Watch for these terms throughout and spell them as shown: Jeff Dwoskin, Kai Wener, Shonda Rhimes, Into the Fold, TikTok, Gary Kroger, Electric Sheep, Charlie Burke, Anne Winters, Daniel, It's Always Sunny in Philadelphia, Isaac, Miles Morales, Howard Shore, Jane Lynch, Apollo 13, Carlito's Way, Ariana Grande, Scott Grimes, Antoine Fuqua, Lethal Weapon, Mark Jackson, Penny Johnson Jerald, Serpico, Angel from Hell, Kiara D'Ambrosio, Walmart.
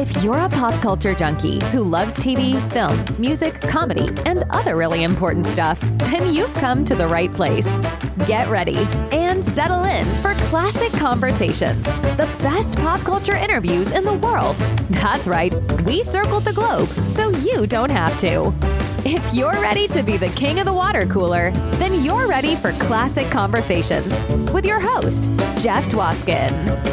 If you're a pop culture junkie who loves TV, film, music, comedy, and other really important stuff, then you've come to the right place. Get ready and settle in for Classic Conversations, the best pop culture interviews in the world. That's right, we circled the globe so you don't have to. If you're ready to be the king of the water cooler, then you're ready for Classic Conversations with your host, Jeff Dwoskin.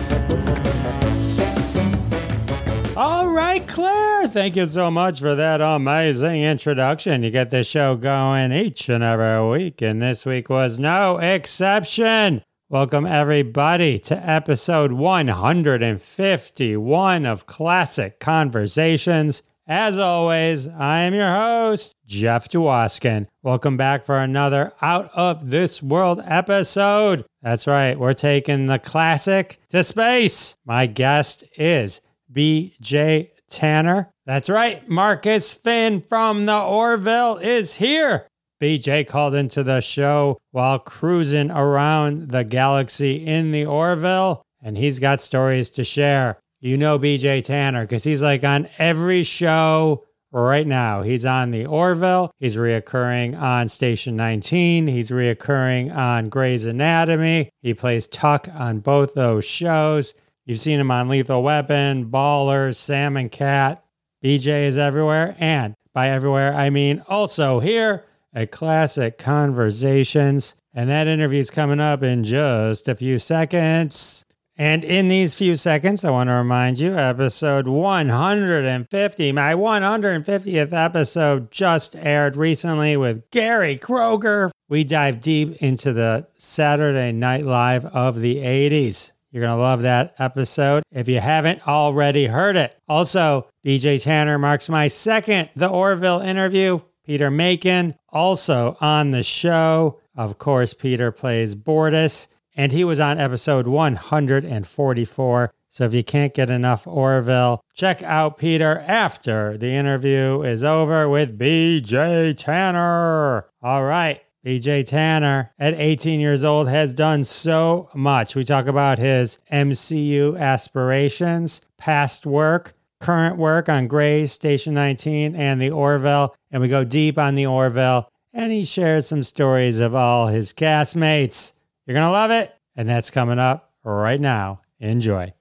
All right, Claire, thank you so much for that amazing introduction. You get this show going each and every week, and this week was no exception. Welcome, everybody, to episode 151 of Classic Conversations. As always, I am your host, Jeff Dwoskin. Welcome back for another Out of This World episode. That's right, we're taking the classic to space. My guest is B.J. Tanner. That's right. Marcus Finn from The Orville is here. B.J. called into the show while cruising around the galaxy in The Orville, and he's got stories to share. You know B.J. Tanner because he's like on every show right now. He's on The Orville. He's reoccurring on Station 19. He's reoccurring on Grey's Anatomy. He plays Tuck on both those shows. You've seen him on Lethal Weapon, Ballers, Sam and Cat. BJ is everywhere, and by everywhere, I mean also here at Classic Conversations. And that interview's coming up in just a few seconds. And in these few seconds, I want to remind you, episode 150, my 150th episode just aired recently with Gary Kroger. We dive deep into the Saturday Night Live of the 80s. You're going to love that episode if you haven't already heard it. Also, B.J. Tanner marks my second The Orville interview. Peter Macon also on the show. Of course, Peter plays Bortus, and he was on episode 144. So if you can't get enough Orville, check out Peter after the interview is over with B.J. Tanner. All right. B.J. Tanner, at 18 years old, has done so much. We talk about his MCU aspirations, past work, current work on Grey's, Station 19, and The Orville. And we go deep on The Orville, and he shares some stories of all his castmates. You're going to love it, and that's coming up right now. Enjoy.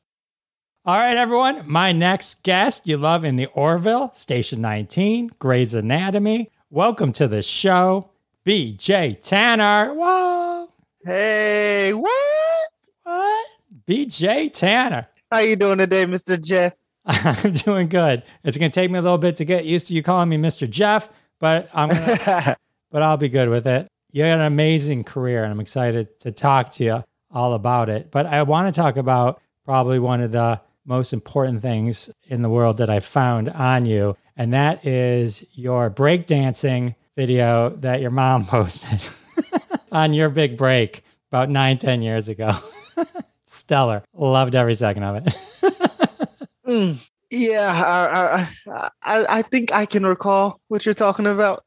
All right, everyone, my next guest you love in The Orville, Station 19, Grey's Anatomy. Welcome to the show, B.J. Tanner. Whoa. Hey, what? What? B.J. Tanner. How you doing today, Mr. Jeff? I'm doing good. It's going to take me a little bit to get used to you calling me Mr. Jeff, but I'll be good with it. You had an amazing career, and I'm excited to talk to you all about it. But I want to talk about probably one of the most important things in the world that I found on you, and that is your breakdancing video that your mom posted on your big break about 9-10 years ago. Stellar. Loved every second of it. Yeah, I think I can recall what you're talking about.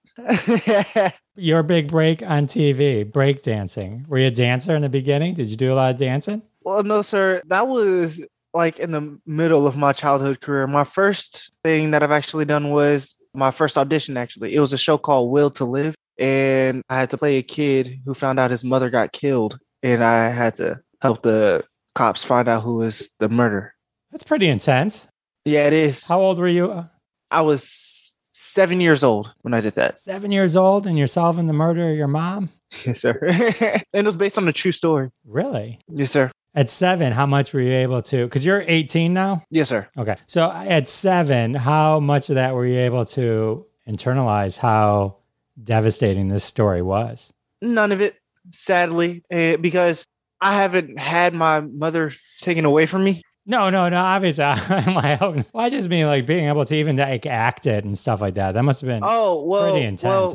Your big break on TV, break dancing. Were you a dancer in the beginning? Did you do a lot of dancing? Well, no, sir. That was like in the middle of my childhood career. My first thing that I've actually done was my first audition, actually. It was a show called Will to Live, and I had to play a kid who found out his mother got killed, and I had to help the cops find out who was the murderer. That's pretty intense. Yeah, it is. How old were you? I was 7 years old when I did that. 7 years old, and you're solving the murder of your mom? Yes, sir. And it was based on a true story. Really? Yes, sir. At seven, how much were you able to? Because you're 18 now? Yes, sir. Okay. So at seven, how much of that were you able to internalize how devastating this story was? None of it, sadly, because I haven't had my mother taken away from me. No. Obviously, I'm my own. Well, I just mean like being able to even like act it and stuff like that. That must have been pretty intense,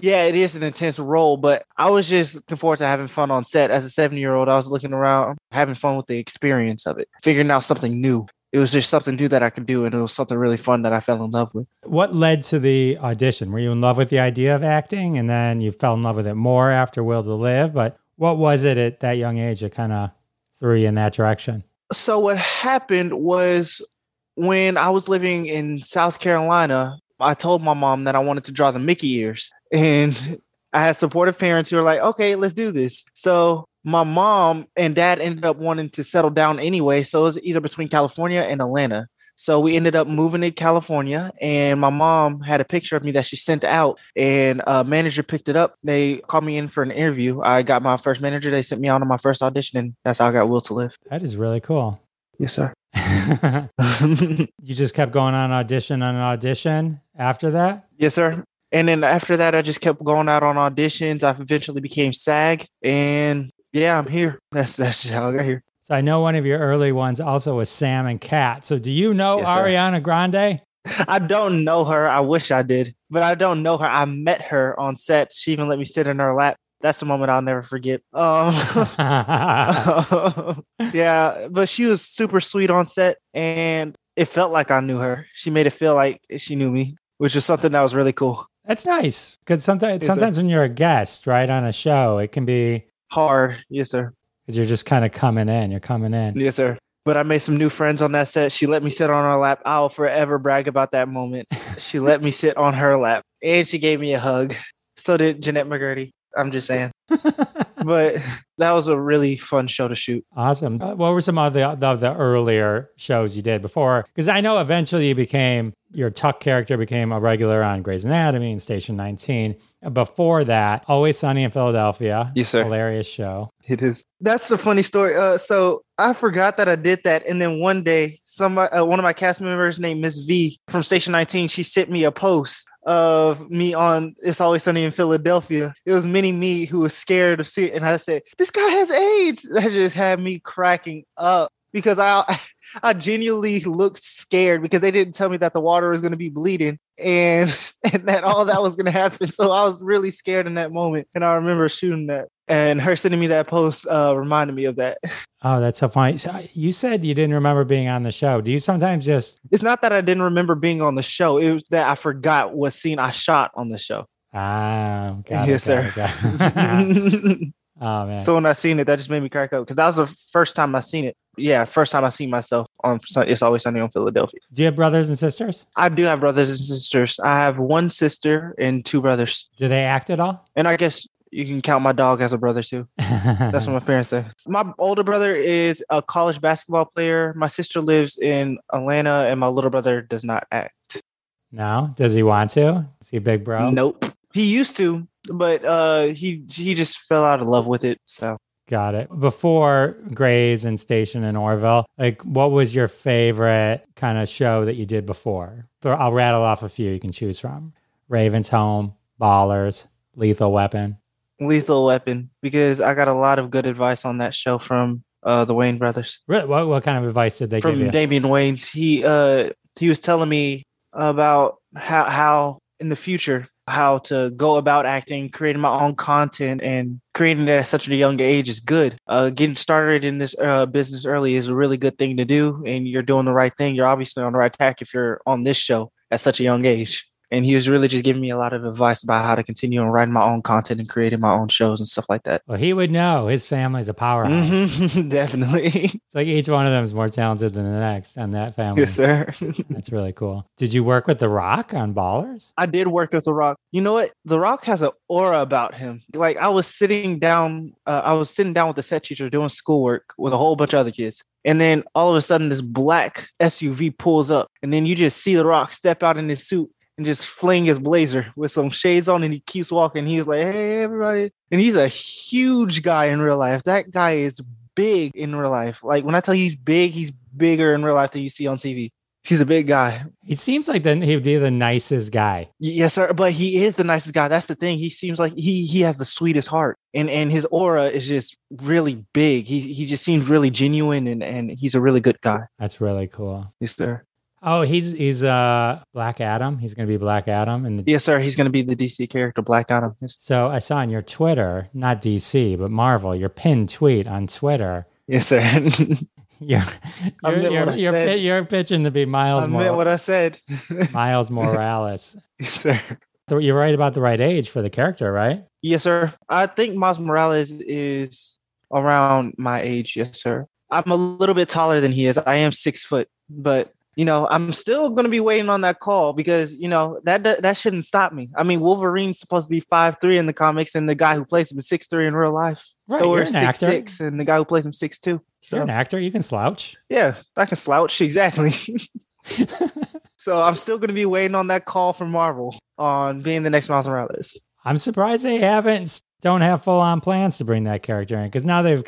Yeah, it is an intense role, but I was just looking forward to having fun on set. As a 7-year-old, I was looking around, having fun with the experience of it, figuring out something new. It was just something new that I could do, and it was something really fun that I fell in love with. What led to the audition? Were you in love with the idea of acting, and then you fell in love with it more after Will to Live? But what was it at that young age that kind of threw you in that direction? So what happened was, when I was living in South Carolina, I told my mom that I wanted to draw the Mickey ears, and I had supportive parents who were like, okay, let's do this. So my mom and dad ended up wanting to settle down anyway. So it was either between California and Atlanta. So we ended up moving to California, and my mom had a picture of me that she sent out, and a manager picked it up. They called me in for an interview. I got my first manager. They sent me out on my first audition, and that's how I got Will to Live. That is really cool. Yes, sir. You just kept going on audition after that? Yes, sir. And then after that, I just kept going out on auditions. I eventually became SAG, and yeah, I'm here. That's just how I got here. So I know one of your early ones also was Sam and Cat. So do you know Ariana Grande? I don't know her. I wish I did, but I don't know her. I met her on set. She even let me sit in her lap. That's a moment I'll never forget. Yeah, but she was super sweet on set, and it felt like I knew her. She made it feel like she knew me, which is something that was really cool. That's nice, because sometimes when you're a guest, right, on a show, it can be hard. Yes, sir. Because you're just kind of coming in. Yes, sir. But I made some new friends on that set. She let me sit on her lap. I'll forever brag about that moment. She let me sit on her lap, and she gave me a hug. So did Jeanette McGurdy. I'm just saying. But that was a really fun show to shoot. Awesome. What were some of the earlier shows you did before? Because I know eventually you became, your Tuck character became a regular on Grey's Anatomy and Station 19. Before that, Always Sunny in Philadelphia. Yes, sir. Hilarious show. It is. That's a funny story. So I forgot that I did that. And then one day, one of my cast members named Miss V from Station 19, she sent me a post of me on It's Always Sunny in Philadelphia. It was me who was scared of seeing it. And I said, this guy has AIDS. That just had me cracking up. Because I genuinely looked scared because they didn't tell me that the water was going to be bleeding and that all that was going to happen. So I was really scared in that moment. And I remember shooting that. And her sending me that post reminded me of that. Oh, that's so funny. So you said you didn't remember being on the show. Do you sometimes just... It's not that I didn't remember being on the show. It was that I forgot what scene I shot on the show. Ah, got it. Oh, man. So when I seen it, that just made me crack up because that was the first time I seen it. Yeah, first time I seen myself on It's Always Sunny on Philadelphia. Do you have brothers and sisters? I do have brothers and sisters. I have one sister and two brothers. Do they act at all? And I guess you can count my dog as a brother too. That's what my parents say. My older brother is a college basketball player. My sister lives in Atlanta, and my little brother does not act. No? Does he want to? Is he a big bro? Nope. He used to. But he just fell out of love with it. So got it. Before Grey's and Station and Orville, like what was your favorite kind of show that you did before? I'll rattle off a few you can choose from: Raven's Home, Ballers, Lethal Weapon. Lethal Weapon, because I got a lot of good advice on that show from the Wayne brothers. Really? What kind of advice did they give you? From Damien Wayans, he was telling me about how in the future, how to go about acting, creating my own content, and creating it at such a young age is good. Getting started in this business early is a really good thing to do, and you're doing the right thing. You're obviously on the right track if you're on this show at such a young age. And he was really just giving me a lot of advice about how to continue on writing my own content and creating my own shows and stuff like that. Well, he would know. His family's a powerhouse. Mm-hmm, definitely. It's like each one of them is more talented than the next on that family. Yes, sir. That's really cool. Did you work with The Rock on Ballers? I did work with The Rock. You know what? The Rock has an aura about him. Like I was sitting down with the set teacher doing schoolwork with a whole bunch of other kids. And then all of a sudden this black SUV pulls up, and then you just see The Rock step out in his suit and just fling his blazer with some shades on, and he keeps walking. He's like, hey, everybody. And he's a huge guy in real life. That guy is big in real life. Like, when I tell you he's big, he's bigger in real life than you see on TV. He's a big guy. It seems like he would be the nicest guy. Yes, sir. But he is the nicest guy. That's the thing. He seems like he has the sweetest heart. And his aura is just really big. He just seems really genuine, and he's a really good guy. That's really cool. Yes, sir. Oh, he's Black Adam. He's going to be Black Adam. Yes, sir. He's going to be the DC character, Black Adam. Yes. So I saw on your Twitter, not DC, but Marvel, your pinned tweet on Twitter. Yes, sir. You're pitching to be Miles Morales. I meant what I said. Miles Morales. Yes, sir. You're right about the right age for the character, right? Yes, sir. I think Miles Morales is around my age. Yes, sir. I'm a little bit taller than he is. I am 6 foot, but... you know, I'm still going to be waiting on that call because, you know, that shouldn't stop me. I mean, Wolverine's supposed to be 5'3" in the comics, and the guy who plays him is 6'3" in real life. Right, or 6'6", and the guy who plays him 6'2". So. You're an actor. You can slouch. Yeah, I can slouch. Exactly. So I'm still going to be waiting on that call from Marvel on being the next Miles Morales. I'm surprised they don't have full-on plans to bring that character in, because now they've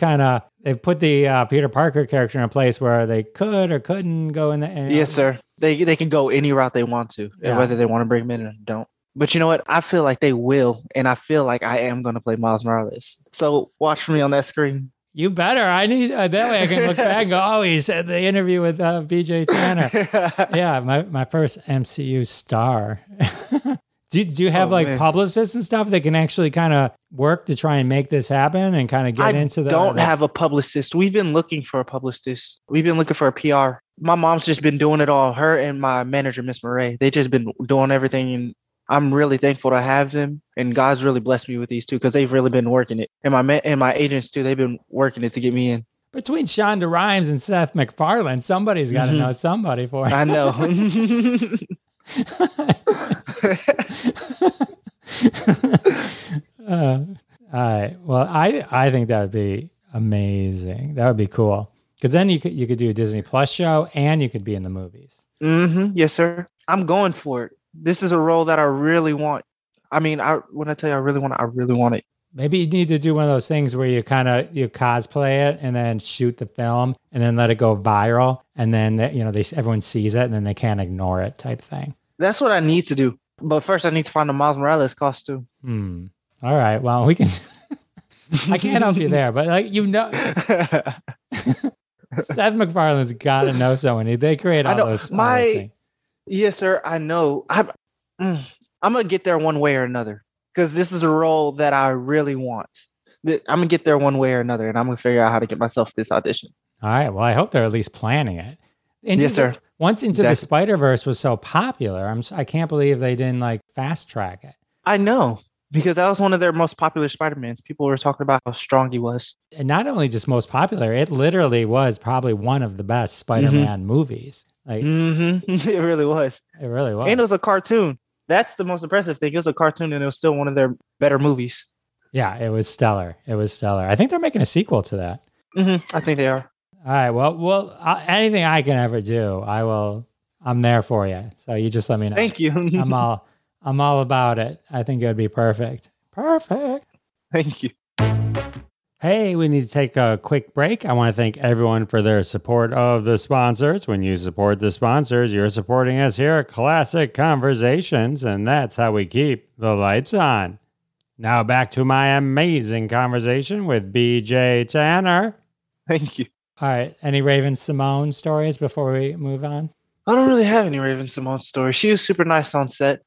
put the Peter Parker character in a place where they could or couldn't go in. Yes, sir. They can go any route they want to, yeah, whether they want to bring him in or don't. But you know what? I feel like they will, and I feel like I am going to play Miles Morales. So watch for me on that screen. You better. I need that way I can look back and go, oh, he said the interview with B.J. Tanner. Yeah, my first MCU star. Do you have publicists and stuff that can actually kind of work to try and make this happen and kind of get into that? I don't have a publicist. We've been looking for a publicist. We've been looking for a PR. My mom's just been doing it all. Her and my manager, Miss Murray, they just been doing everything. And I'm really thankful to have them. And God's really blessed me with these two because they've really been working it. And my agents too, they've been working it to get me in. Between Shonda Rhimes and Seth MacFarlane, somebody's got to know somebody for it. I know. All right. Well, I think that would be amazing. That would be cool because then you could do a Disney Plus show and you could be in the movies. Mm-hmm. Yes, sir. I'm going for it. This is a role that I really want. I mean, when I tell you I really want it. Maybe you need to do one of those things where you cosplay it and then shoot the film and then let it go viral and then everyone sees it and then they can't ignore it type thing. That's what I need to do. But first, I need to find a Miles Morales costume. All right. Well, we can. I can't help you there, but Seth MacFarlane's got to know someone. They create all those. Yes, sir. I know. I'm gonna get there one way or another. Because this is a role that I really want. I'm going to get there one way or another, and I'm going to figure out how to get myself this audition. All right. Well, I hope they're at least planning it. Yes, sir. Once Into the Spider-Verse was so popular, I can't believe they didn't fast-track it. I know, because that was one of their most popular Spider-Mans. People were talking about how strong he was. And not only just most popular, it literally was probably one of the best Spider-Man movies. It really was. It really was. And it was a cartoon. That's the most impressive thing. It was a cartoon and it was still one of their better movies. Yeah, it was stellar. It was stellar. I think they're making a sequel to that. I think they are. All right. Well, anything I can ever do, I will. I'm there for you. So you just let me know. Thank you. I'm all about it. I think it would be perfect. Perfect. Thank you. Hey, we need to take a quick break. I want to thank everyone for their support of the sponsors. When you support the sponsors, you're supporting us here at Classic Conversations, and that's how we keep the lights on. Now back to my amazing conversation with B.J. Tanner. Thank you. All right. Any Raven Simone stories before we move on? I don't really have any Raven Simone stories. She was super nice on set.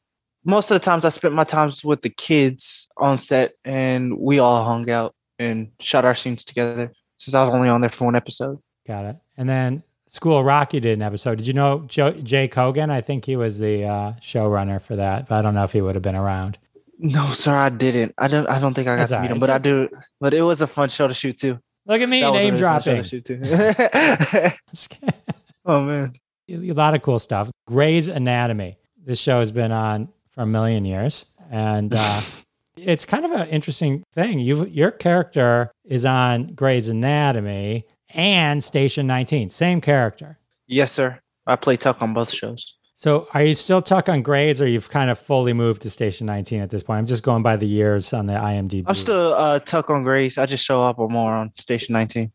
Most of the times I spent my times with the kids on set, and we all hung out and shot our scenes together since I was only on there for one episode. Got it. And then School of Rock, you did an episode. Did you know Jay Kogan? I think he was the showrunner for that, but I don't know if he would have been around. No, sir, I didn't. I don't think I got to meet him, but I do. But it was a fun show to shoot too. Look at me, name dropping. Fun show to shoot too. Just kidding. Oh, man. A lot of cool stuff. Grey's Anatomy. This show has been on for a million years. And it's kind of an interesting thing. Your character is on Grey's Anatomy and Station 19. Same character. Yes, sir. I play Tuck on both shows. So are you still Tuck on Grey's, or you've kind of fully moved to Station 19 at this point? I'm just going by the years on the IMDb. I'm still Tuck on Grey's. I just show up or more on Station 19.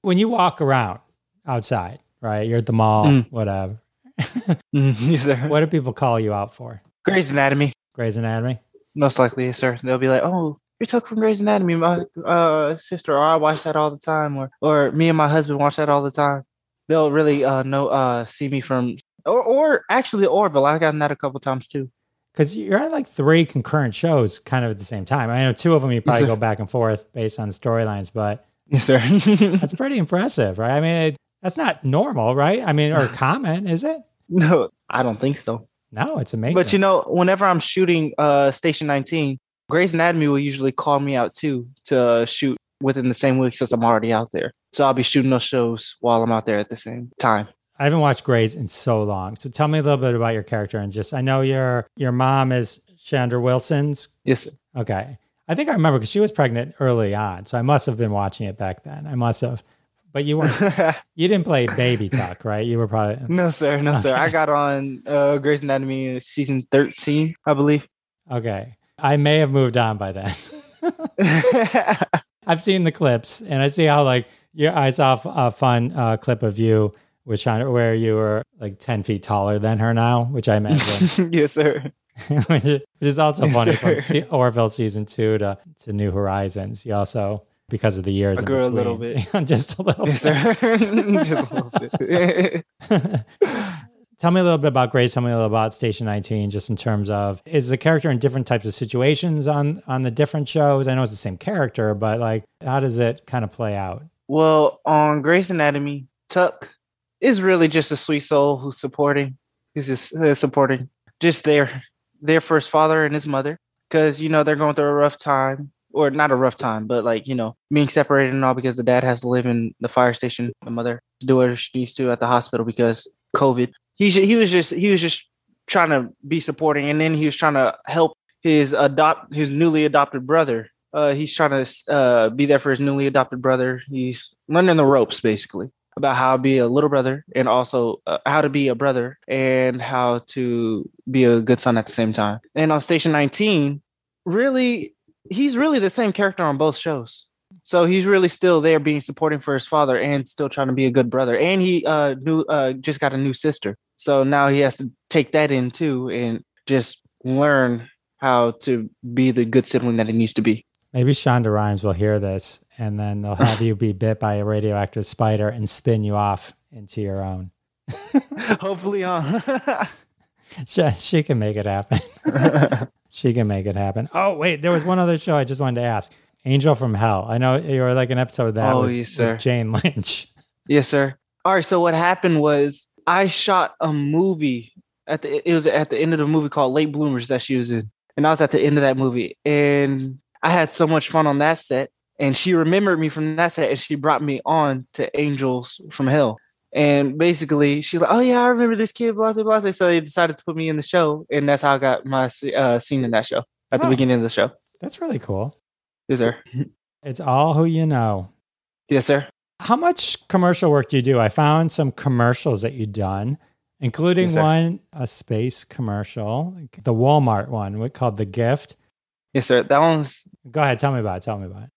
When you walk around outside, right? You're at the mall, whatever. Yes, sir. What do people call you out for? Grey's Anatomy. Grey's Anatomy? Most likely, yes, sir. They'll be like, oh, you're Tuck from Grey's Anatomy. My sister or I watch that all the time. Or me and my husband watch that all the time. They'll really see me from... Or actually Orville. I've gotten that a couple times, too. Because you're at three concurrent shows kind of at the same time. I know two of them you probably go back and forth based on storylines, but... Yes, sir. That's pretty impressive, right? I mean, that's not normal, right? I mean, or common, is it? No, I don't think so. No, it's amazing. But whenever I'm shooting Station 19, Grey's Anatomy will usually call me out too to shoot within the same week since I'm already out there. So I'll be shooting those shows while I'm out there at the same time. I haven't watched Grey's in so long. So tell me a little bit about your character and just, I know your mom is Chandra Wilson's. Yes, sir. Okay. I think I remember because she was pregnant early on. So I must have been watching it back then. I must have. But you weren't, you didn't play Baby Talk, right? You were probably. No, sir. I got on Grey's Anatomy season 13, I believe. Okay. I may have moved on by then. I've seen the clips and I see how like, yeah, I saw a fun clip of you with Shonda where you were like 10 feet taller than her now, which I imagine. Yes, sir. Which is also funny from Orville season 2 to New Horizons. You also, because of the years, I grew a little bit. Just a little bit. Yes, sir. Just a little bit. Tell me a little bit about Grey's. Tell me a little about Station 19, just in terms of, is the character in different types of situations on the different shows? I know it's the same character, but like, how does it kind of play out? Well, on Grey's Anatomy, Tuck is really just a sweet soul who's supporting. He's just supporting just their first father and his mother, because, you know, they're going through a rough time. Or not a rough time, but like, you know, being separated and all because the dad has to live in the fire station. The mother do what she needs to at the hospital because COVID. He was just trying to be supporting, and then he was trying to help his newly adopted brother. He's trying to be there for his newly adopted brother. He's learning the ropes basically about how to be a little brother and also how to be a brother and how to be a good son at the same time. And on Station 19, really, he's really the same character on both shows. So he's really still there being supporting for his father and still trying to be a good brother. And he just got a new sister. So now he has to take that in too and just learn how to be the good sibling that he needs to be. Maybe Shonda Rhimes will hear this and then they'll have you be bit by a radioactive spider and spin you off into your own. Hopefully on. She can make it happen. She can make it happen. Oh, wait, there was one other show I just wanted to ask. Angel from Hell. I know you were like an episode of that with Jane Lynch. Yes, sir. All right, so what happened was I shot a movie. It was at the end of the movie called Late Bloomers that she was in. And I was at the end of that movie. And I had so much fun on that set. And she remembered me from that set. And she brought me on to Angels from Hell. And basically, she's like, oh, yeah, I remember this kid, blah, blah, blah. So they decided to put me in the show. And that's how I got my scene in that show at the beginning of the show. That's really cool. Yes, sir. It's all who you know. Yes, sir. How much commercial work do you do? I found some commercials that you've done, including one, a space commercial, the Walmart one called The Gift. Yes, sir. That one's... Go ahead. Tell me about it.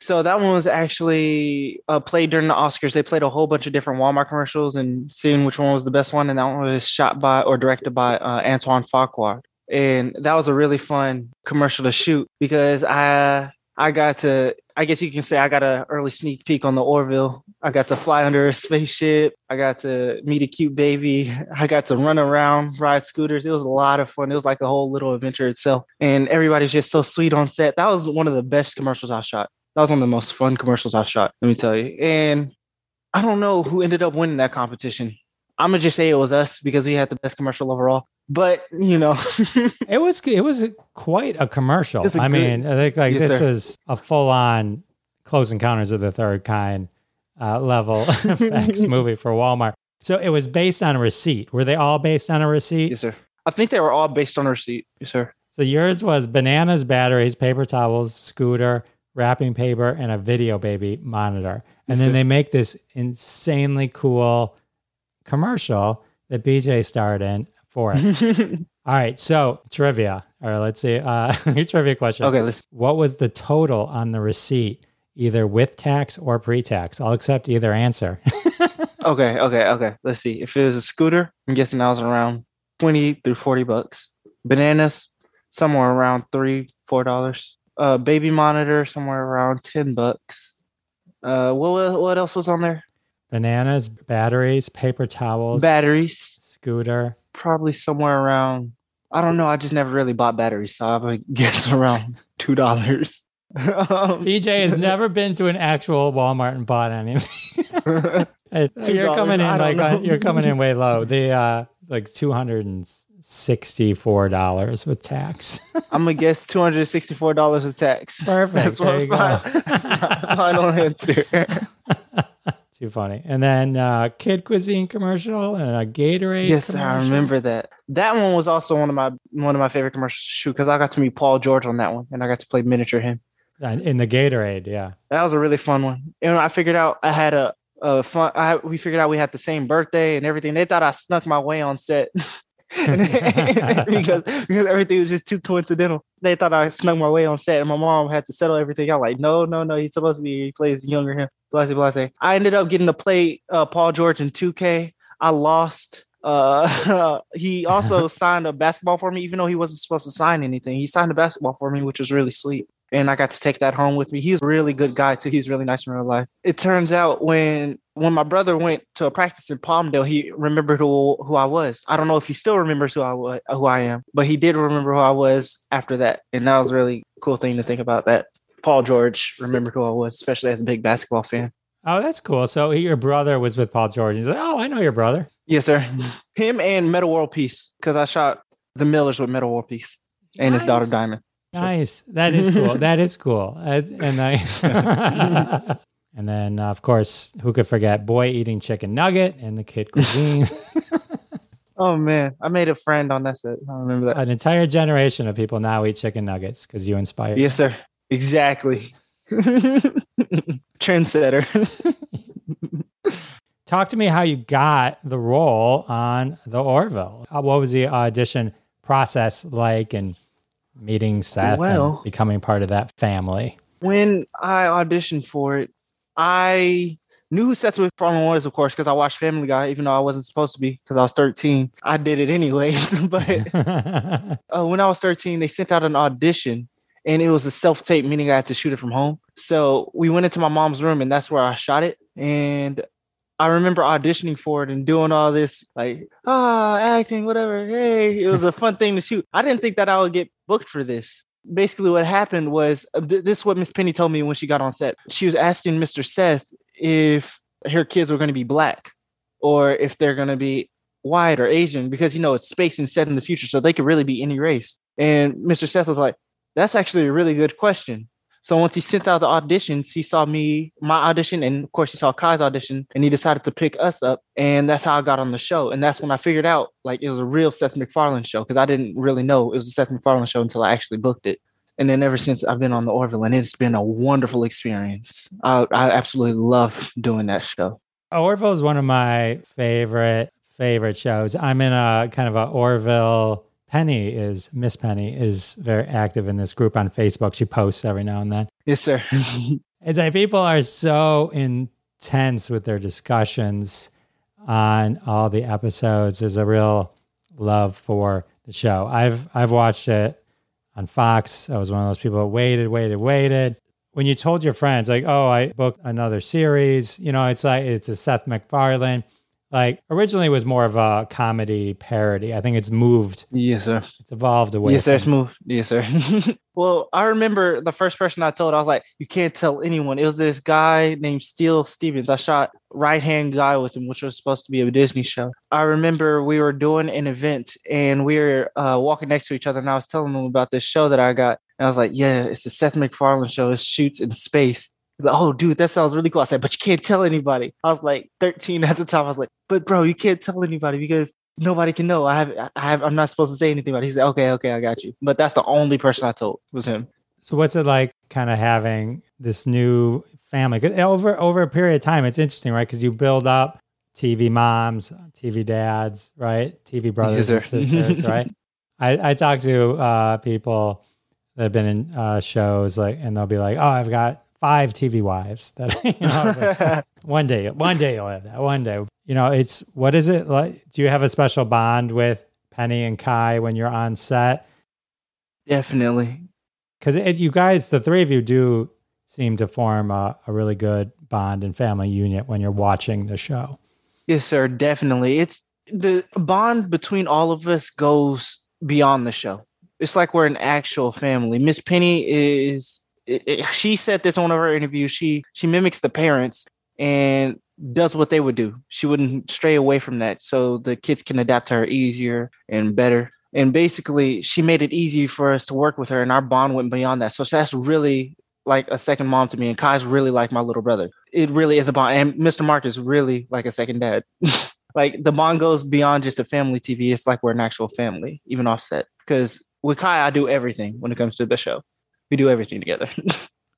So that one was actually played during the Oscars. They played a whole bunch of different Walmart commercials and seeing which one was the best one. And that one was shot by or directed by Antoine Fuqua. And that was a really fun commercial to shoot because I got an early sneak peek on the Orville. I got to fly under a spaceship. I got to meet a cute baby. I got to run around, ride scooters. It was a lot of fun. It was like a whole little adventure itself. And everybody's just so sweet on set. That was one of the best commercials I shot. That was one of the most fun commercials I shot, let me tell you. And I don't know who ended up winning that competition. I'm going to just say it was us because we had the best commercial overall. But, you know. It was quite a commercial. I mean, I think like this is a full-on Close Encounters of the Third Kind level effects movie for Walmart. So it was based on a receipt. Were they all based on a receipt? Yes, sir. I think they were all based on a receipt. Yes, sir. So yours was bananas, batteries, paper towels, scooter, wrapping paper, and a video baby monitor. And then they make this insanely cool commercial that BJ starred in for it. All right, so trivia. All right, let's see. Your trivia question. Okay, listen. What was the total on the receipt, either with tax or pre-tax? I'll accept either answer. Okay. Let's see. If it was a scooter, I'm guessing I was around $20 through $40. Bananas, somewhere around $3-4. Baby monitor somewhere around $10. What else was on there? Bananas, batteries, paper towels, scooter. Probably somewhere around, I don't know. I just never really bought batteries, so I'm gonna guess around $2. BJ has never been to an actual Walmart and bought anything. You're coming in way low. The like $264 with tax. I'm gonna guess $264 with tax. Perfect. That's my final answer. Too funny. And then Kid Cuisine commercial and a Gatorade. Yes, commercial. I remember that. That one was also one of my favorite commercials because I got to meet Paul George on that one, and I got to play miniature him. In the Gatorade, yeah. That was a really fun one. And I figured out I had we figured out we had the same birthday and everything. They thought I snuck my way on set because everything was just too coincidental. They thought I snuck my way on set, and my mom had to settle everything. I'm like, no, he's supposed to be, he plays younger him. Blase. I ended up getting to play Paul George in 2K. I lost. He also signed a basketball for me, even though he wasn't supposed to sign anything. He signed a basketball for me, which was really sweet. And I got to take that home with me. He's a really good guy, too. He's really nice in real life. It turns out when my brother went to a practice in Palmdale, he remembered who I was. I don't know if he still remembers who I am, but he did remember who I was after that. And that was a really cool thing to think about, that Paul George remembered who I was, especially as a big basketball fan. Oh, that's cool. So your brother was with Paul George. He's like, oh, I know your brother. Yes, sir. Him and Metta World Peace, because I shot the Millers with Metta World Peace and his daughter Diamond. Nice. That is cool. And and then, of course, who could forget Boy Eating Chicken Nugget and the Kid Cuisine. Oh, man. I made a friend on that set. I remember that. An entire generation of people now eat chicken nuggets because you inspired. Yes, sir. Exactly. Trendsetter. Talk to me how you got the role on The Orville. What was the audition process like, and meeting Seth and becoming part of that family? When I auditioned for it, I knew who Seth MacFarlane was, of course, because I watched Family Guy, even though I wasn't supposed to be, because I was 13. I did it anyways. But when I was 13, they sent out an audition, and it was a self-tape, meaning I had to shoot it from home. So we went into my mom's room, and that's where I shot it. And I remember auditioning for it and doing all this, like, acting, whatever. Hey, it was a fun thing to shoot. I didn't think that I would get booked for this. Basically, what happened was this is what Miss Penny told me when she got on set. She was asking Mr. Seth if her kids were going to be black or if they're going to be white or Asian, because, you know, it's space and set in the future, so they could really be any race. And Mr. Seth was like, that's actually a really good question. So once he sent out the auditions, he saw my audition, and of course he saw Kai's audition, and he decided to pick us up. And that's how I got on the show. And that's when I figured out, like, it was a real Seth MacFarlane show, because I didn't really know it was a Seth MacFarlane show until I actually booked it. And then ever since, I've been on The Orville, and it's been a wonderful experience. I absolutely love doing that show. Orville is one of my favorite shows. I'm in a kind of a Orville... Miss Penny is very active in this group on Facebook. She posts every now and then. Yes, sir. It's like people are so intense with their discussions on all the episodes. There's a real love for the show. I've watched it on Fox. I was one of those people that waited. When you told your friends, like, oh, I booked another series, you know, it's like, it's a Seth MacFarlane. Like, originally it was more of a comedy parody. I think it's moved. Yes, sir. It's evolved away. Yes, sir. It's moved. Yes, sir. Well, I remember the first person I told, I was like, you can't tell anyone. It was this guy named Steele Stevens. I shot Right Hand Guy with him, which was supposed to be a Disney show. I remember we were doing an event, and we were walking next to each other, and I was telling him about this show that I got. And I was like, yeah, it's the Seth MacFarlane show. It shoots in space. Like, oh, dude, that sounds really cool. I said, but you can't tell anybody. I was like 13 at the time. I was like, but bro, you can't tell anybody because nobody can know. I'm not supposed to say anything about it. He said, okay, I got you. But that's the only person I told was him. So what's it like kind of having this new family? Over a period of time, it's interesting, right? Because you build up TV moms, TV dads, right? TV brothers and sisters, right? I talk to people that have been in shows, like, and they'll be like, oh, I've got 5 TV wives that, you know, like, one day you'll have that. One day, you know, it's, what is it like? Do you have a special bond with Penny and Kai when you're on set? Definitely. Because you guys, the three of you do seem to form a really good bond and family unit when you're watching the show. Yes, sir. Definitely. It's the bond between all of us goes beyond the show. It's like we're an actual family. Miss Penny is... she said this on one of her interviews. She mimics the parents and does what they would do. She wouldn't stray away from that, so the kids can adapt to her easier and better. And basically, she made it easy for us to work with her, and our bond went beyond that. So that's really like a second mom to me, and Kai's really like my little brother. It really is a bond. And Mr. Mark is really like a second dad. Like the bond goes beyond just a family TV. It's like we're an actual family, even offset. Because with Kai, I do everything when it comes to the show. We do everything together.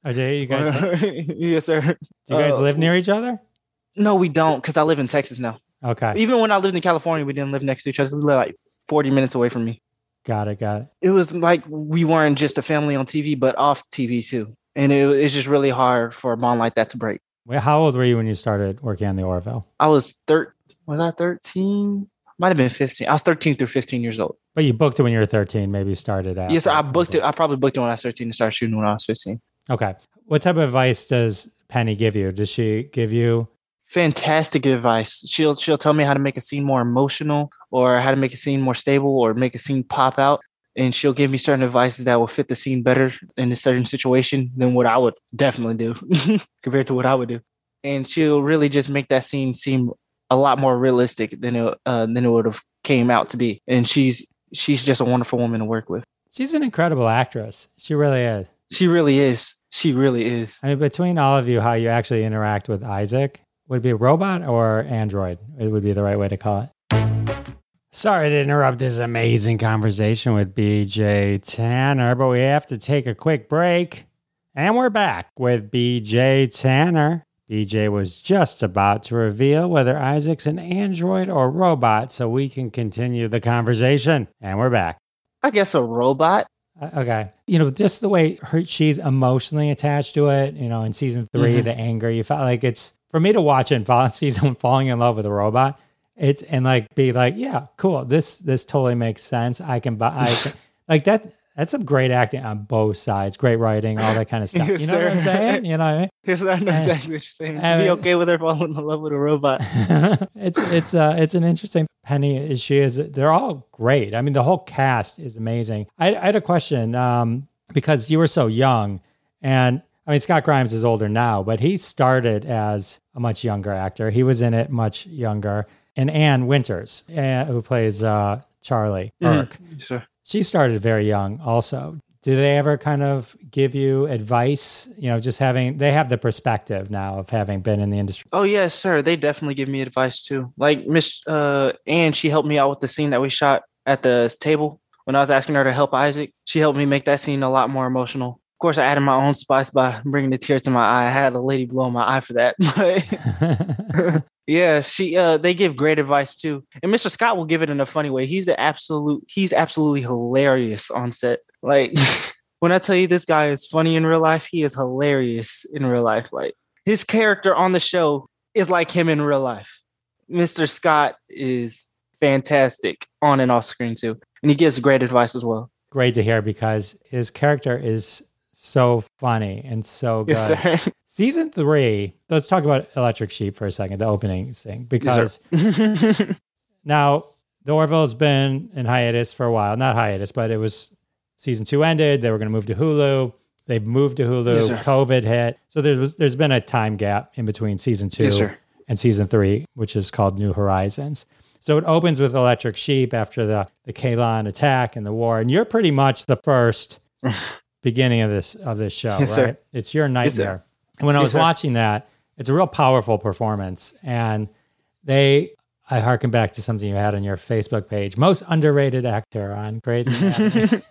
RJ, you guys? Yes, sir. Do you guys live near each other? No, we don't, because I live in Texas now. Okay. Even when I lived in California, we didn't live next to each other. We lived like 40 minutes away from me. Got it. It was like we weren't just a family on TV, but off TV too. And it's just really hard for a bond like that to break. Wait, how old were you when you started working on The Orville? I was 13? Might have been 15. I was 13 through 15 years old. But you booked it when you were 13, maybe started out. Yes, I booked it. I probably booked it when I was 13 and started shooting when I was 15. Okay. What type of advice does Penny give you? Does she give you? Fantastic advice. She'll tell me how to make a scene more emotional, or how to make a scene more stable, or make a scene pop out. And she'll give me certain advices that will fit the scene better in a certain situation than what I would definitely do compared to what I would do. And she'll really just make that scene seem a lot more realistic than it would have came out to be. And she's just a wonderful woman to work with. She's an incredible actress. She really is. She really is. I mean, between all of you, how you actually interact with Isaac, would it be a robot or android? It would be the right way to call it. Sorry to interrupt this amazing conversation with B.J. Tanner, but we have to take a quick break. And we're back with B.J. Tanner. B.J. was just about to reveal whether Isaac's an android or robot, so we can continue the conversation. And we're back. I guess a robot. Okay. You know, just the way she's emotionally attached to it, you know, in season 3, the anger, you felt like it's, for me to watch and fall in season, falling in love with a robot, it's and like be like, yeah, cool. This totally makes sense. I can like that. That's some great acting on both sides. Great writing, all that kind of stuff. Yes, you know, sir. What I'm saying? You know what I mean? Yes, I know exactly what you're saying. To be okay with her falling in love with a robot. It's an interesting Penny. She is. They're all great. I mean, the whole cast is amazing. I had a question because you were so young, and I mean, Scott Grimes is older now, but he started as a much younger actor. He was in it much younger. And Anne Winters, who plays Charlie Burke, sure. She started very young also. Do they ever kind of give you advice? You know, just they have the perspective now of having been in the industry. Oh, yes, sir. They definitely give me advice too. Like Miss Anne, she helped me out with the scene that we shot at the table when I was asking her to help Isaac. She helped me make that scene a lot more emotional. Of course, I added my own spice by bringing the tears to my eye. I had a lady blow my eye for that. Yeah, they give great advice too. And Mr. Scott will give it in a funny way. He's absolutely hilarious on set. Like when I tell you this guy is funny in real life, he is hilarious in real life. Like his character on the show is like him in real life. Mr. Scott is fantastic on and off screen too. And he gives great advice as well. Great to hear, because his character is so funny and so good. Yes, sir. Season 3, let's talk about Electric Sheep for a second, the opening thing, because yes, now The Orville has been in hiatus for a while. Not hiatus, but it was season 2 ended. They were going to move to Hulu. They've moved to Hulu. Yes, COVID hit. So there's been a time gap in between season 2 and season 3, which is called New Horizons. So it opens with Electric Sheep after the Kalon attack and the war. And you're pretty much the first beginning of this show, yes, right? Sir. It's your nightmare. Yes, when I was watching that, it's a real powerful performance. And I harken back to something you had on your Facebook page, most underrated actor on Grey's Anatomy.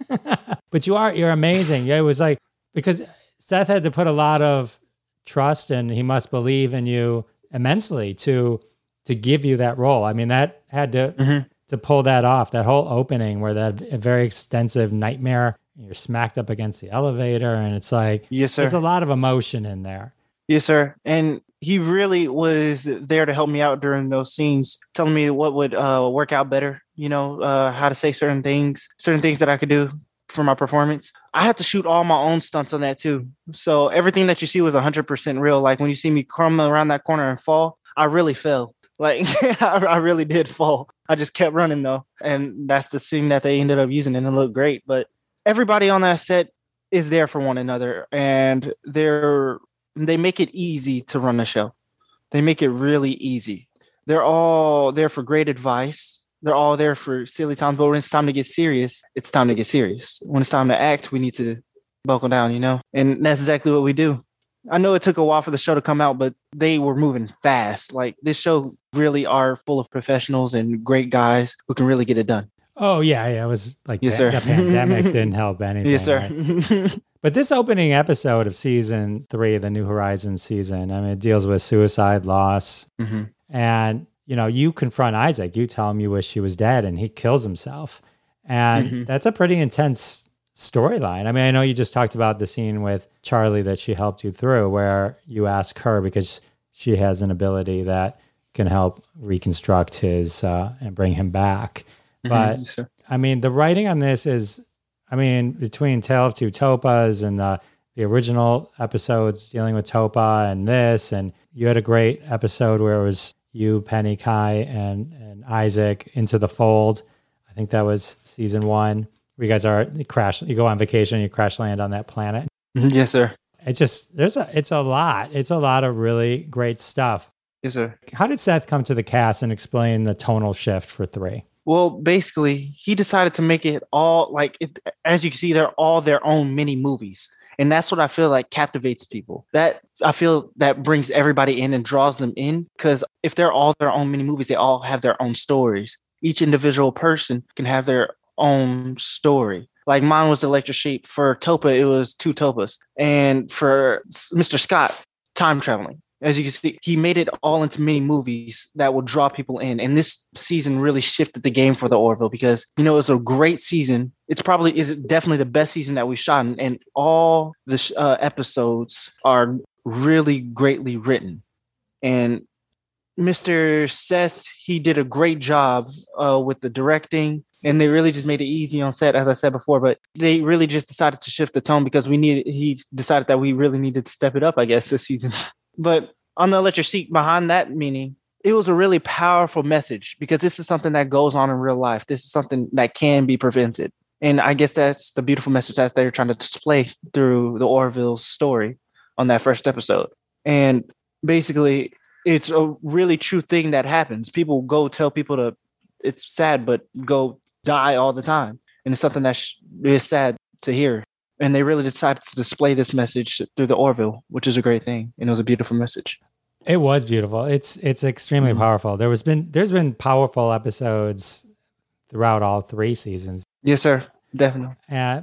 But you're amazing. Yeah, it was like, because Seth had to put a lot of trust, and he must believe in you immensely to give you that role. I mean, that had to pull that off, that whole opening where that very extensive nightmare, you're smacked up against the elevator, and it's like, yes, sir. There's a lot of emotion in there. Yes, sir. And he really was there to help me out during those scenes, telling me what would work out better, you know, how to say certain things that I could do for my performance. I had to shoot all my own stunts on that too. So everything that you see was 100% real. Like when you see me crumble around that corner and fall, I really fell. Like I really did fall. I just kept running though. And that's the scene that they ended up using, and it looked great. But everybody on that set is there for one another, and they make it easy to run the show. They make it really easy. They're all there for great advice. They're all there for silly times, but when it's time to get serious, it's time to get serious. When it's time to act, we need to buckle down, you know? And that's exactly what we do. I know it took a while for the show to come out, but they were moving fast. Like, this show really are full of professionals and great guys who can really get it done. Oh, yeah. Yeah. It was like the pandemic didn't help anything. Yes, sir. Right? But this opening episode of season 3 of the New Horizons season, I mean, it deals with suicide, loss. Mm-hmm. And, you know, you confront Isaac. You tell him you wish he was dead, and he kills himself. And that's a pretty intense storyline. I mean, I know you just talked about the scene with Charlie that she helped you through, where you ask her because she has an ability that can help reconstruct his and bring him back. But sure. I mean, the writing on this is, I mean, between Tale of Two Topas and the original episodes dealing with Topa and this, and you had a great episode where it was you, Penny, Kai, and Isaac, Into the Fold. I think that was season 1. You guys you go on vacation, you crash land on that planet. Yes, sir. It's just, it's a lot. It's a lot of really great stuff. Yes, sir. How did Seth come to the cast and explain the tonal shift for 3? Well, basically, he decided to make it all, as you can see, they're all their own mini movies. And that's what I feel like captivates people. That I feel that brings everybody in and draws them in. Because if they're all their own mini movies, they all have their own stories. Each individual person can have their own story. Like, mine was Electric Sheep. For Topa, it was 2 Topas. And for Mr. Scott, time traveling. As you can see, he made it all into mini movies that will draw people in. And this season really shifted the game for the Orville because, you know, it's a great season. It's definitely the best season that we shot. And all the episodes are really greatly written. And Mr. Seth, he did a great job with the directing. And they really just made it easy on set, as I said before. But they really just decided to shift the tone because he decided that we really needed to step it up, I guess, this season. But on the Electric Sheep, behind that meaning, it was a really powerful message because this is something that goes on in real life. This is something that can be prevented. And I guess that's the beautiful message that they're trying to display through the Orville's story on that first episode. And basically, it's a really true thing that happens. People go tell people it's sad, but go die all the time. And it's something that is sad to hear. And they really decided to display this message through the Orville, which is a great thing. And it was a beautiful message. It was beautiful. It's extremely powerful. There's been powerful episodes throughout all 3 seasons. Yes, sir. Definitely.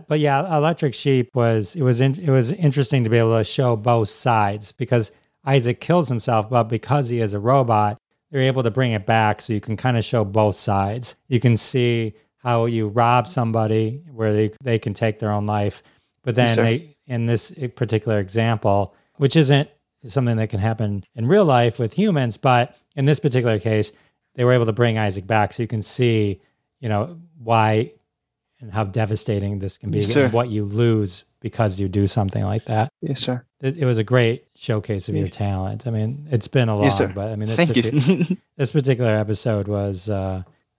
But yeah, Electric Sheep was interesting to be able to show both sides because Isaac kills himself, but because he is a robot, they're able to bring it back. So you can kind of show both sides. You can see how you rob somebody where they can take their own life. But then in this particular example, which isn't something that can happen in real life with humans, but in this particular case, they were able to bring Isaac back. So you can see, you know, why and how devastating this can be and what you lose because you do something like that. Yes, sir. It was a great showcase of your talent. I mean, it's been a long, but I mean, this particular episode was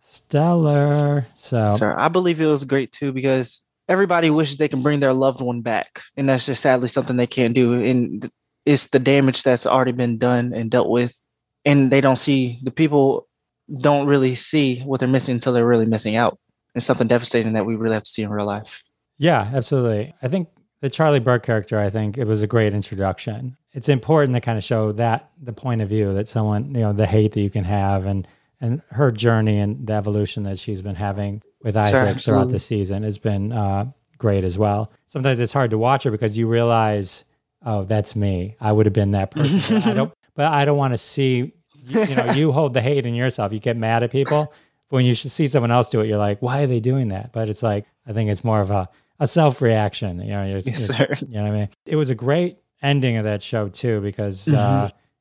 stellar. So, sir, I believe it was great too, because everybody wishes they can bring their loved one back. And that's just sadly something they can't do. And it's the damage that's already been done and dealt with. And the people don't really see what they're missing until they're really missing out. It's something devastating that we really have to see in real life. Yeah, absolutely. I think the Charlie Burke character, it was a great introduction. It's important to kind of show that the point of view that someone, you know, the hate that you can have and her journey and the evolution that she's been having with Isaac throughout the season has been great as well. Sometimes it's hard to watch her because you realize, oh, that's me. I would have been that person. I don't want to see, you hold the hate in yourself. You get mad at people. But when you should see someone else do it, you're like, why are they doing that? But it's like, I think it's more of a self-reaction. You know, you know what I mean? It was a great ending of that show too, because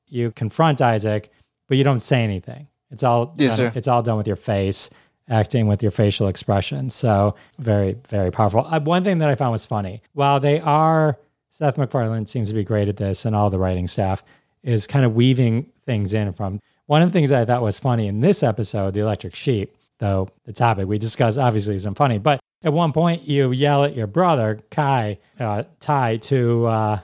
you confront Isaac, but you don't say anything. It's all, it's all done with your face, acting with your facial expression. So very, very powerful. One thing that I found was funny. While Seth MacFarlane seems to be great at this, and all the writing staff is kind of weaving things in from. One of the things I thought was funny in this episode, the Electric Sheep, though the topic we discussed obviously isn't funny, but at one point you yell at your brother, Ty, to...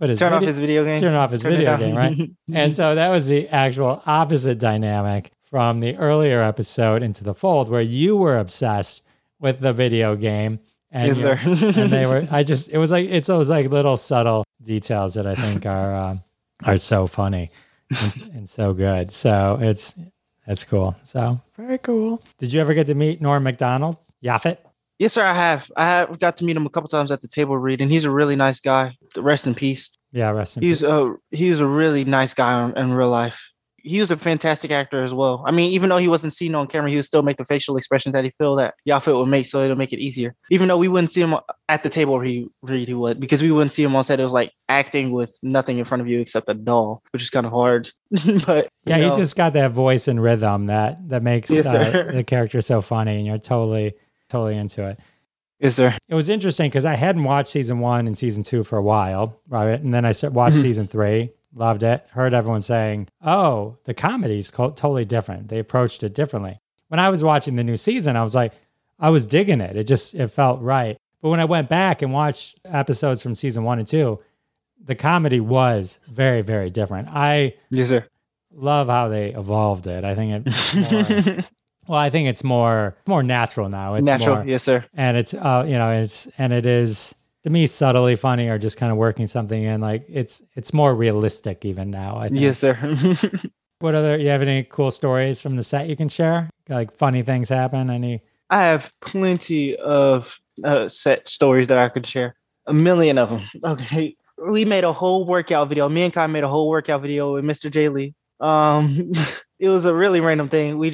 Turn off his video game, right? And so that was the actual opposite dynamic from the earlier episode Into the Fold, where you were obsessed with the video game And, is there? And they were. I just. It was like it's those like little subtle details that I think are so funny and so good. So it's cool. So very cool. Did you ever get to meet Norm Macdonald Yaphet? Yes, sir. I have got to meet him a couple times at the table read, and he's a really nice guy. Rest in peace. Yeah, rest in peace. He was a really nice guy in real life. He was a fantastic actor as well. I mean, even though he wasn't seen on camera, he would still make the facial expressions that he feel that Yaphet would make, so it'll make it easier. Even though we wouldn't see him at the table read, he would, because we wouldn't see him on set. It was like acting with nothing in front of you except a doll, which is kind of hard. But yeah, he's just got that voice and rhythm that makes the character so funny, and you're totally into it. Yes, sir. It was interesting because I hadn't watched season 1 and season 2 for a while, right? And then I watched season 3. Loved it. Heard everyone saying, oh, the comedy's totally different. They approached it differently. When I was watching the new season, I was like, I was digging it. It felt right. But when I went back and watched episodes from season 1 and 2, the comedy was very, very different. Yes, sir. Love how they evolved it. I think it's more... Well, I think it's more natural now. It's natural, more, yes, sir. And it's it is to me subtly funny, or just kind of working something in. Like it's more realistic even now, I think. Yes, sir. What other? You have any cool stories from the set you can share? Like funny things happen? Any? I have plenty of set stories that I could share. 1 million of them. Okay, we made a whole workout video. Me and Kai made a whole workout video with Mr. J. Lee. It was a really random thing. We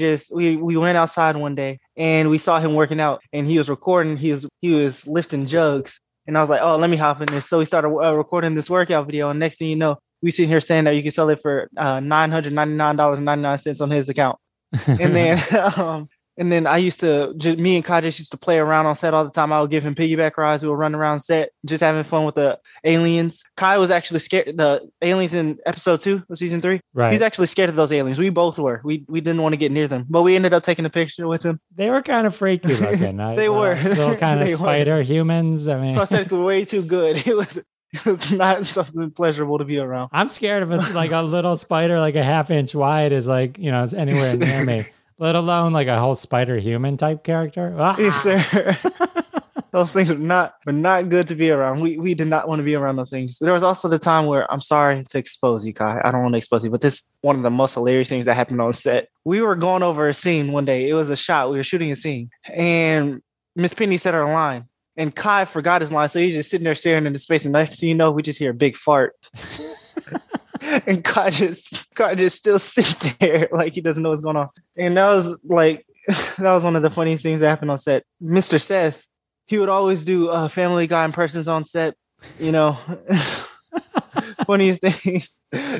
went outside one day and we saw him working out, and he was recording. He was lifting jugs, and I was like, oh, let me hop in this. So we started recording this workout video, and next thing you know, we sitting here saying that you can sell it for $999.99 on his account. And then I used to me and Kai just used to play around on set all the time. I would give him piggyback rides. We would run around set just having fun with the aliens. Kai was actually scared. The aliens in episode 2 of season 3. Right. He's actually scared of those aliens. We both were. We didn't want to get near them, but we ended up taking a picture with him. They were kind of freaky looking. They were little kind of spider humans. I mean, prosthetics were way too good. It was not something pleasurable to be around. I'm scared of like a little spider, like a half inch wide, is like, you know, it's anywhere near me. Let alone like a whole spider human type character. Ah. Yes, sir. Those things were not good to be around. We did not want to be around those things. There was also the time where, I'm sorry to expose you, Kai. I don't want to expose you, but this is one of the most hilarious things that happened on set. We were going over a scene one day. It was a shot. We were shooting a scene, and Miss Penny said her line, and Kai forgot his line. So he's just sitting there staring into space, and next thing you know, we just hear a big fart. And God just still sits there like he doesn't know what's going on. And that was one of the funniest things that happened on set. Mr. Seth, he would always do Family Guy impressions on set, you know. Funniest thing.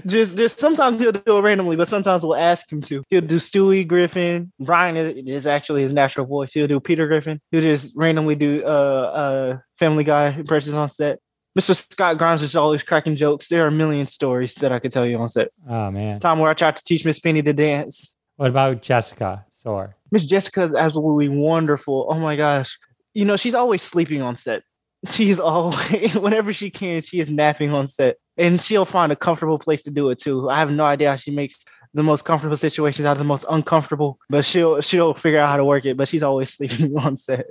Just sometimes he'll do it randomly, but sometimes we'll ask him to. He'll do Stewie Griffin. Brian is actually his natural voice. He'll do Peter Griffin. He'll just randomly do Family Guy impressions on set. Mr. Scott Grimes is always cracking jokes. There are a million stories that I could tell you on set. Oh, man. Time where I tried to teach Miss Penny to dance. What about Jessica Soar? Miss Jessica is absolutely wonderful. Oh, my gosh. You know, she's always sleeping on set. She's always, whenever she can, she is napping on set. And she'll find a comfortable place to do it, too. I have no idea how she makes the most comfortable situations out of the most uncomfortable, but she'll figure out how to work it. But she's always sleeping on set.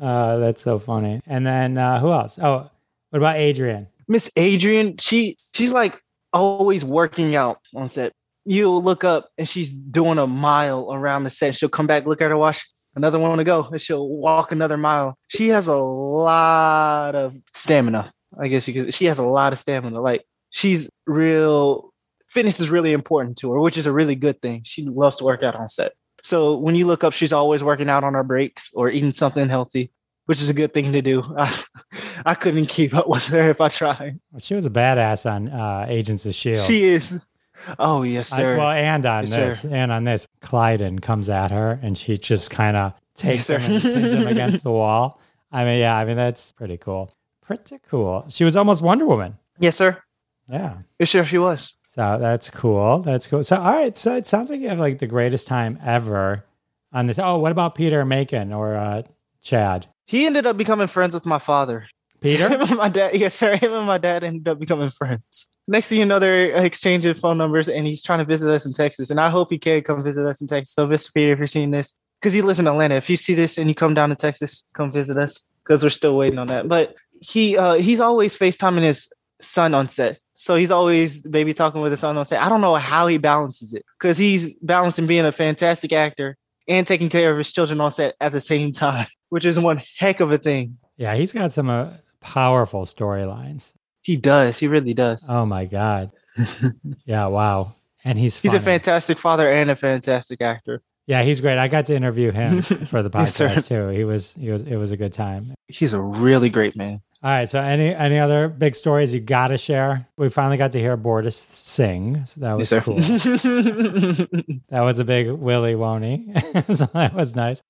That's so funny. And then who else? Oh, what about Adrian? Miss Adrian, she's like always working out on set. You'll look up and she's doing a mile around the set. She'll come back, look at her watch, another one to go, and she'll walk another mile. She has a lot of stamina, I guess you could. She has a lot of stamina. Like, she's real. Fitness is really important to her, which is a really good thing. She loves to work out on set. So when you look up, she's always working out on her breaks or eating something healthy, which is a good thing to do. I couldn't keep up with her if I tried. Well, she was a badass on Agents of S.H.I.E.L.D. She is. Oh, yes, sir. And on this, Clyden comes at her and she just kind of takes him and pins him against the wall. I mean, that's pretty cool. Pretty cool. She was almost Wonder Woman. Yes, sir. Yeah. Yes, sure she was. So that's cool. So, all right. So it sounds like you have like the greatest time ever on this. Oh, what about Peter Macon or Chad? He ended up becoming friends with my father. Peter? Him and my dad. Yes, sir. Him and my dad ended up becoming friends. Next thing you know, they're exchanging phone numbers, and he's trying to visit us in Texas. And I hope he can come visit us in Texas. So, Mr. Peter, if you're seeing this, because you live in Atlanta. If you see this and you come down to Texas, come visit us because we're still waiting on that. But he's always FaceTiming his son on set. So he's always maybe talking with his son on set. I don't know how he balances it because he's balancing being a fantastic actor and taking care of his children on set at the same time, which is one heck of a thing. Yeah, he's got some powerful storylines. He does. He really does. Oh, my God. Yeah, wow. And he's a fantastic father and a fantastic actor. Yeah, he's great. I got to interview him for the podcast too. It was a good time. He's a really great man. All right. So any other big stories you got to share? We finally got to hear Bortus sing. So that was cool. That was a big Willy Wonny. So that was nice.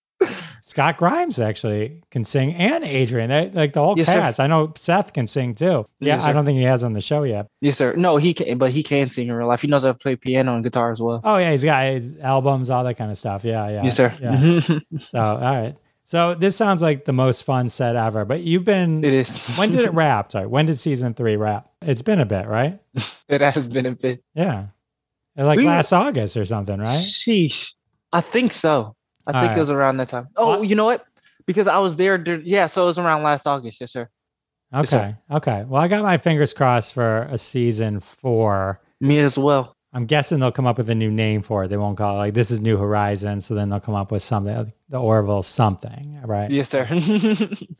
Scott Grimes actually can sing, and Adrian, like the whole cast. Sir. I know Seth can sing too. Yeah, I don't think he has on the show yet. Yes, sir. No, he can, but he can sing in real life. He knows how to play piano and guitar as well. Oh yeah, he's got his albums, all that kind of stuff. Yeah, yeah. Yes, sir. Yeah. So, all right. So this sounds like the most fun set ever. But you've been. It is. When did it wrap? Sorry, when did season 3 wrap? It's been a bit, right? It has been a bit. Yeah, like last August or something, right? Sheesh, I think so. I think it was around that time. Oh, you know what? Because I was there. Yeah, so it was around last August. Yes, sir. Okay. Yes, sir. Okay. Well, I got my fingers crossed for a season 4. Me as well. I'm guessing they'll come up with a new name for it. They won't call it like, this is New Horizons. So then they'll come up with something, like the Orville something, right? Yes, sir.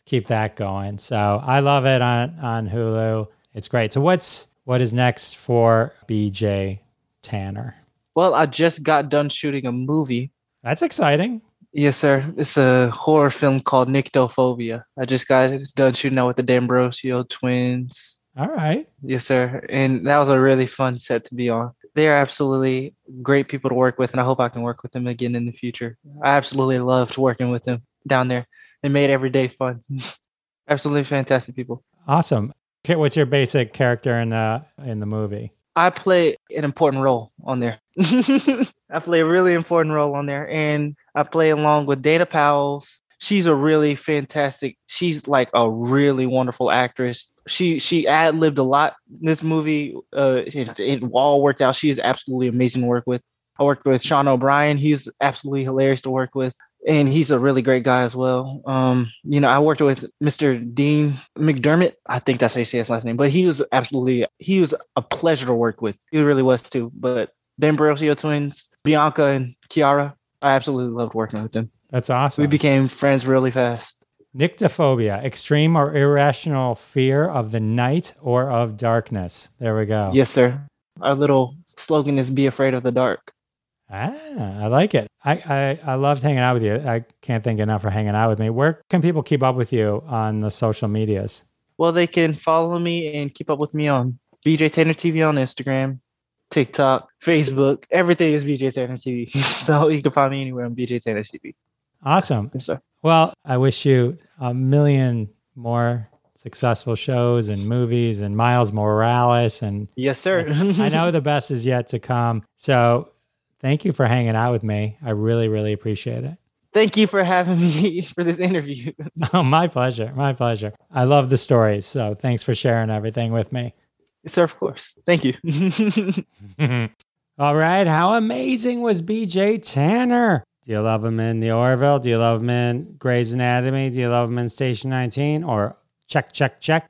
Keep that going. So I love it on Hulu. It's great. So what is next for B.J. Tanner? Well, I just got done shooting a movie. That's exciting. Yes, sir. It's a horror film called Nyctophobia. I just got done shooting out with the D'Ambrosio twins. All right. Yes, sir. And that was a really fun set to be on. They're absolutely great people to work with, and I hope I can work with them again in the future. I absolutely loved working with them down there. They made every day fun. Absolutely fantastic people. Awesome. What's your basic character in the movie? I play an important role on there. I play a really important role on there. And I play along with Dana Powles. She's a really fantastic. She's like a really wonderful actress. She ad-libbed a lot in this movie. It all worked out. She is absolutely amazing to work with. I worked with Sean O'Brien. He's absolutely hilarious to work with. And he's a really great guy as well. I worked with Mr. Dean McDermott. I think that's how you say his last name. But he was a pleasure to work with. He really was too. But the D'Ambrosio twins, Bianca and Kiara, I absolutely loved working with them. That's awesome. We became friends really fast. Nyctophobia, extreme or irrational fear of the night or of darkness. There we go. Yes, sir. Our little slogan is be afraid of the dark. Ah, I like it. I loved hanging out with you. I can't thank you enough for hanging out with me. Where can people keep up with you on the social medias? Well, they can follow me and keep up with me on BJ Tanner TV on Instagram, TikTok, Facebook. Everything is BJ Tanner TV. So you can find me anywhere on BJ Tanner TV. Awesome. Yes, sir. Well, I wish you a million more successful shows and movies and Miles Morales. And yes, sir. I know the best is yet to come. So thank you for hanging out with me. I really, really appreciate it. Thank you for having me for this interview. Oh, my pleasure. My pleasure. I love the stories. So thanks for sharing everything with me. Yes, sir, of course. Thank you. All right. How amazing was B.J. Tanner? Do you love him in The Orville? Do you love him in Grey's Anatomy? Do you love him in Station 19? Or check,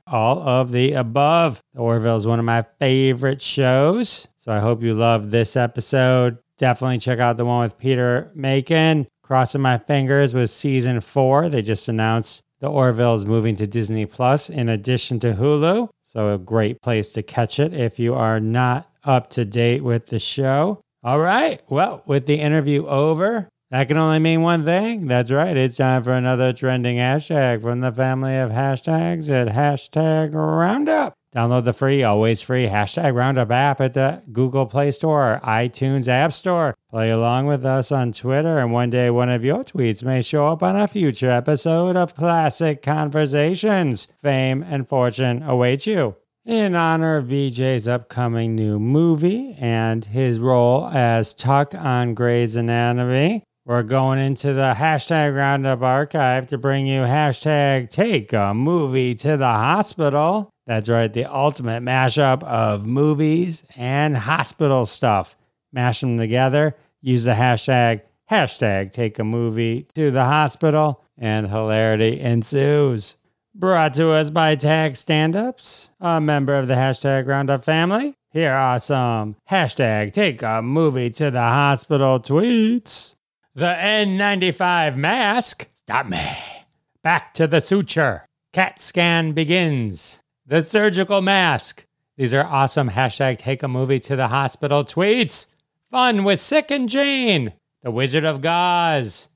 all of the above? The Orville is one of my favorite shows. So I hope you love this episode. Definitely check out the one with Peter Macon. Crossing my fingers with season 4. They just announced The Orville is moving to Disney Plus in addition to Hulu. So a great place to catch it if you are not up to date with the show. All right. Well, with the interview over, that can only mean one thing. That's right. It's time for another trending hashtag from the family of hashtags at hashtag Roundup. Download the free, always free hashtag Roundup app at the Google Play Store or iTunes App Store. Play along with us on Twitter, and one day one of your tweets may show up on a future episode of Classic Conversations. Fame and fortune await you. In honor of BJ's upcoming new movie and his role as Tuck on Grey's Anatomy, we're going into the hashtag Roundup archive to bring you hashtag Take a Movie to the Hospital. That's right, the ultimate mashup of movies and hospital stuff. Mash them together. Use the hashtag hashtag take a movie to the hospital, and hilarity ensues. Brought to us by Tag Stand-Ups, a member of the hashtag Roundup family. Here are some hashtag take a movie to the hospital tweets. The N95 mask. Stop me. Back to the suture. CAT scan begins. The surgical mask. These are awesome hashtag take a movie to the hospital tweets. Fun with Sick and Jane. The Wizard of Gauze.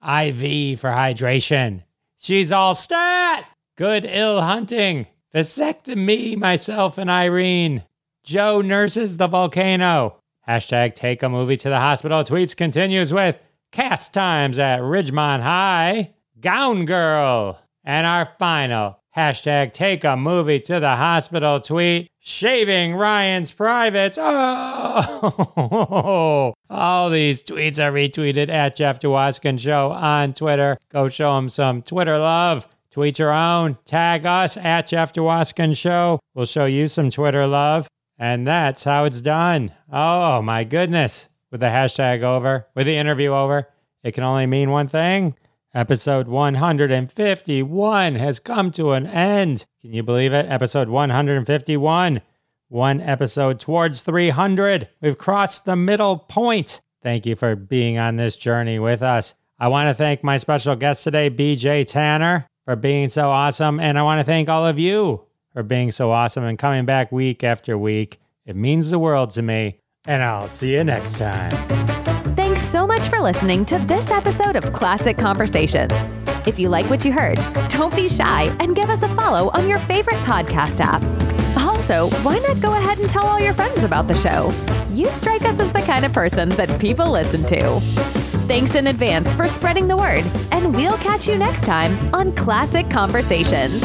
IV for hydration. She's all stat. Good Ill Hunting. Vasectomy, Myself and Irene. Joe Nurses the Volcano. Hashtag take a movie to the hospital tweets continues with cast times at Ridgemont High, Gown Girl. And our final hashtag take a movie to the hospital tweet, shaving Ryan's privates. Oh, all these tweets are retweeted at Jeff Dwoskin Show on Twitter. Go show him some Twitter love. Tweet your own. Tag us at Jeff Dwoskin Show. We'll show you some Twitter love. And that's how it's done. Oh, my goodness. With the hashtag over, with the interview over, it can only mean one thing. Episode 151 has come to an end. Can you believe it? Episode 151. One episode towards 300. We've crossed the middle point. Thank you for being on this journey with us. I want to thank my special guest today, B.J. Tanner, for being so awesome. And I want to thank all of you for being so awesome and coming back week after week. It means the world to me, and I'll see you next time. Thanks so much for listening to this episode of Classic Conversations. If you like what you heard, don't be shy and give us a follow on your favorite podcast app. Also, why not go ahead and tell all your friends about the show? You strike us as the kind of person that people listen to. Thanks in advance for spreading the word, and we'll catch you next time on Classic Conversations.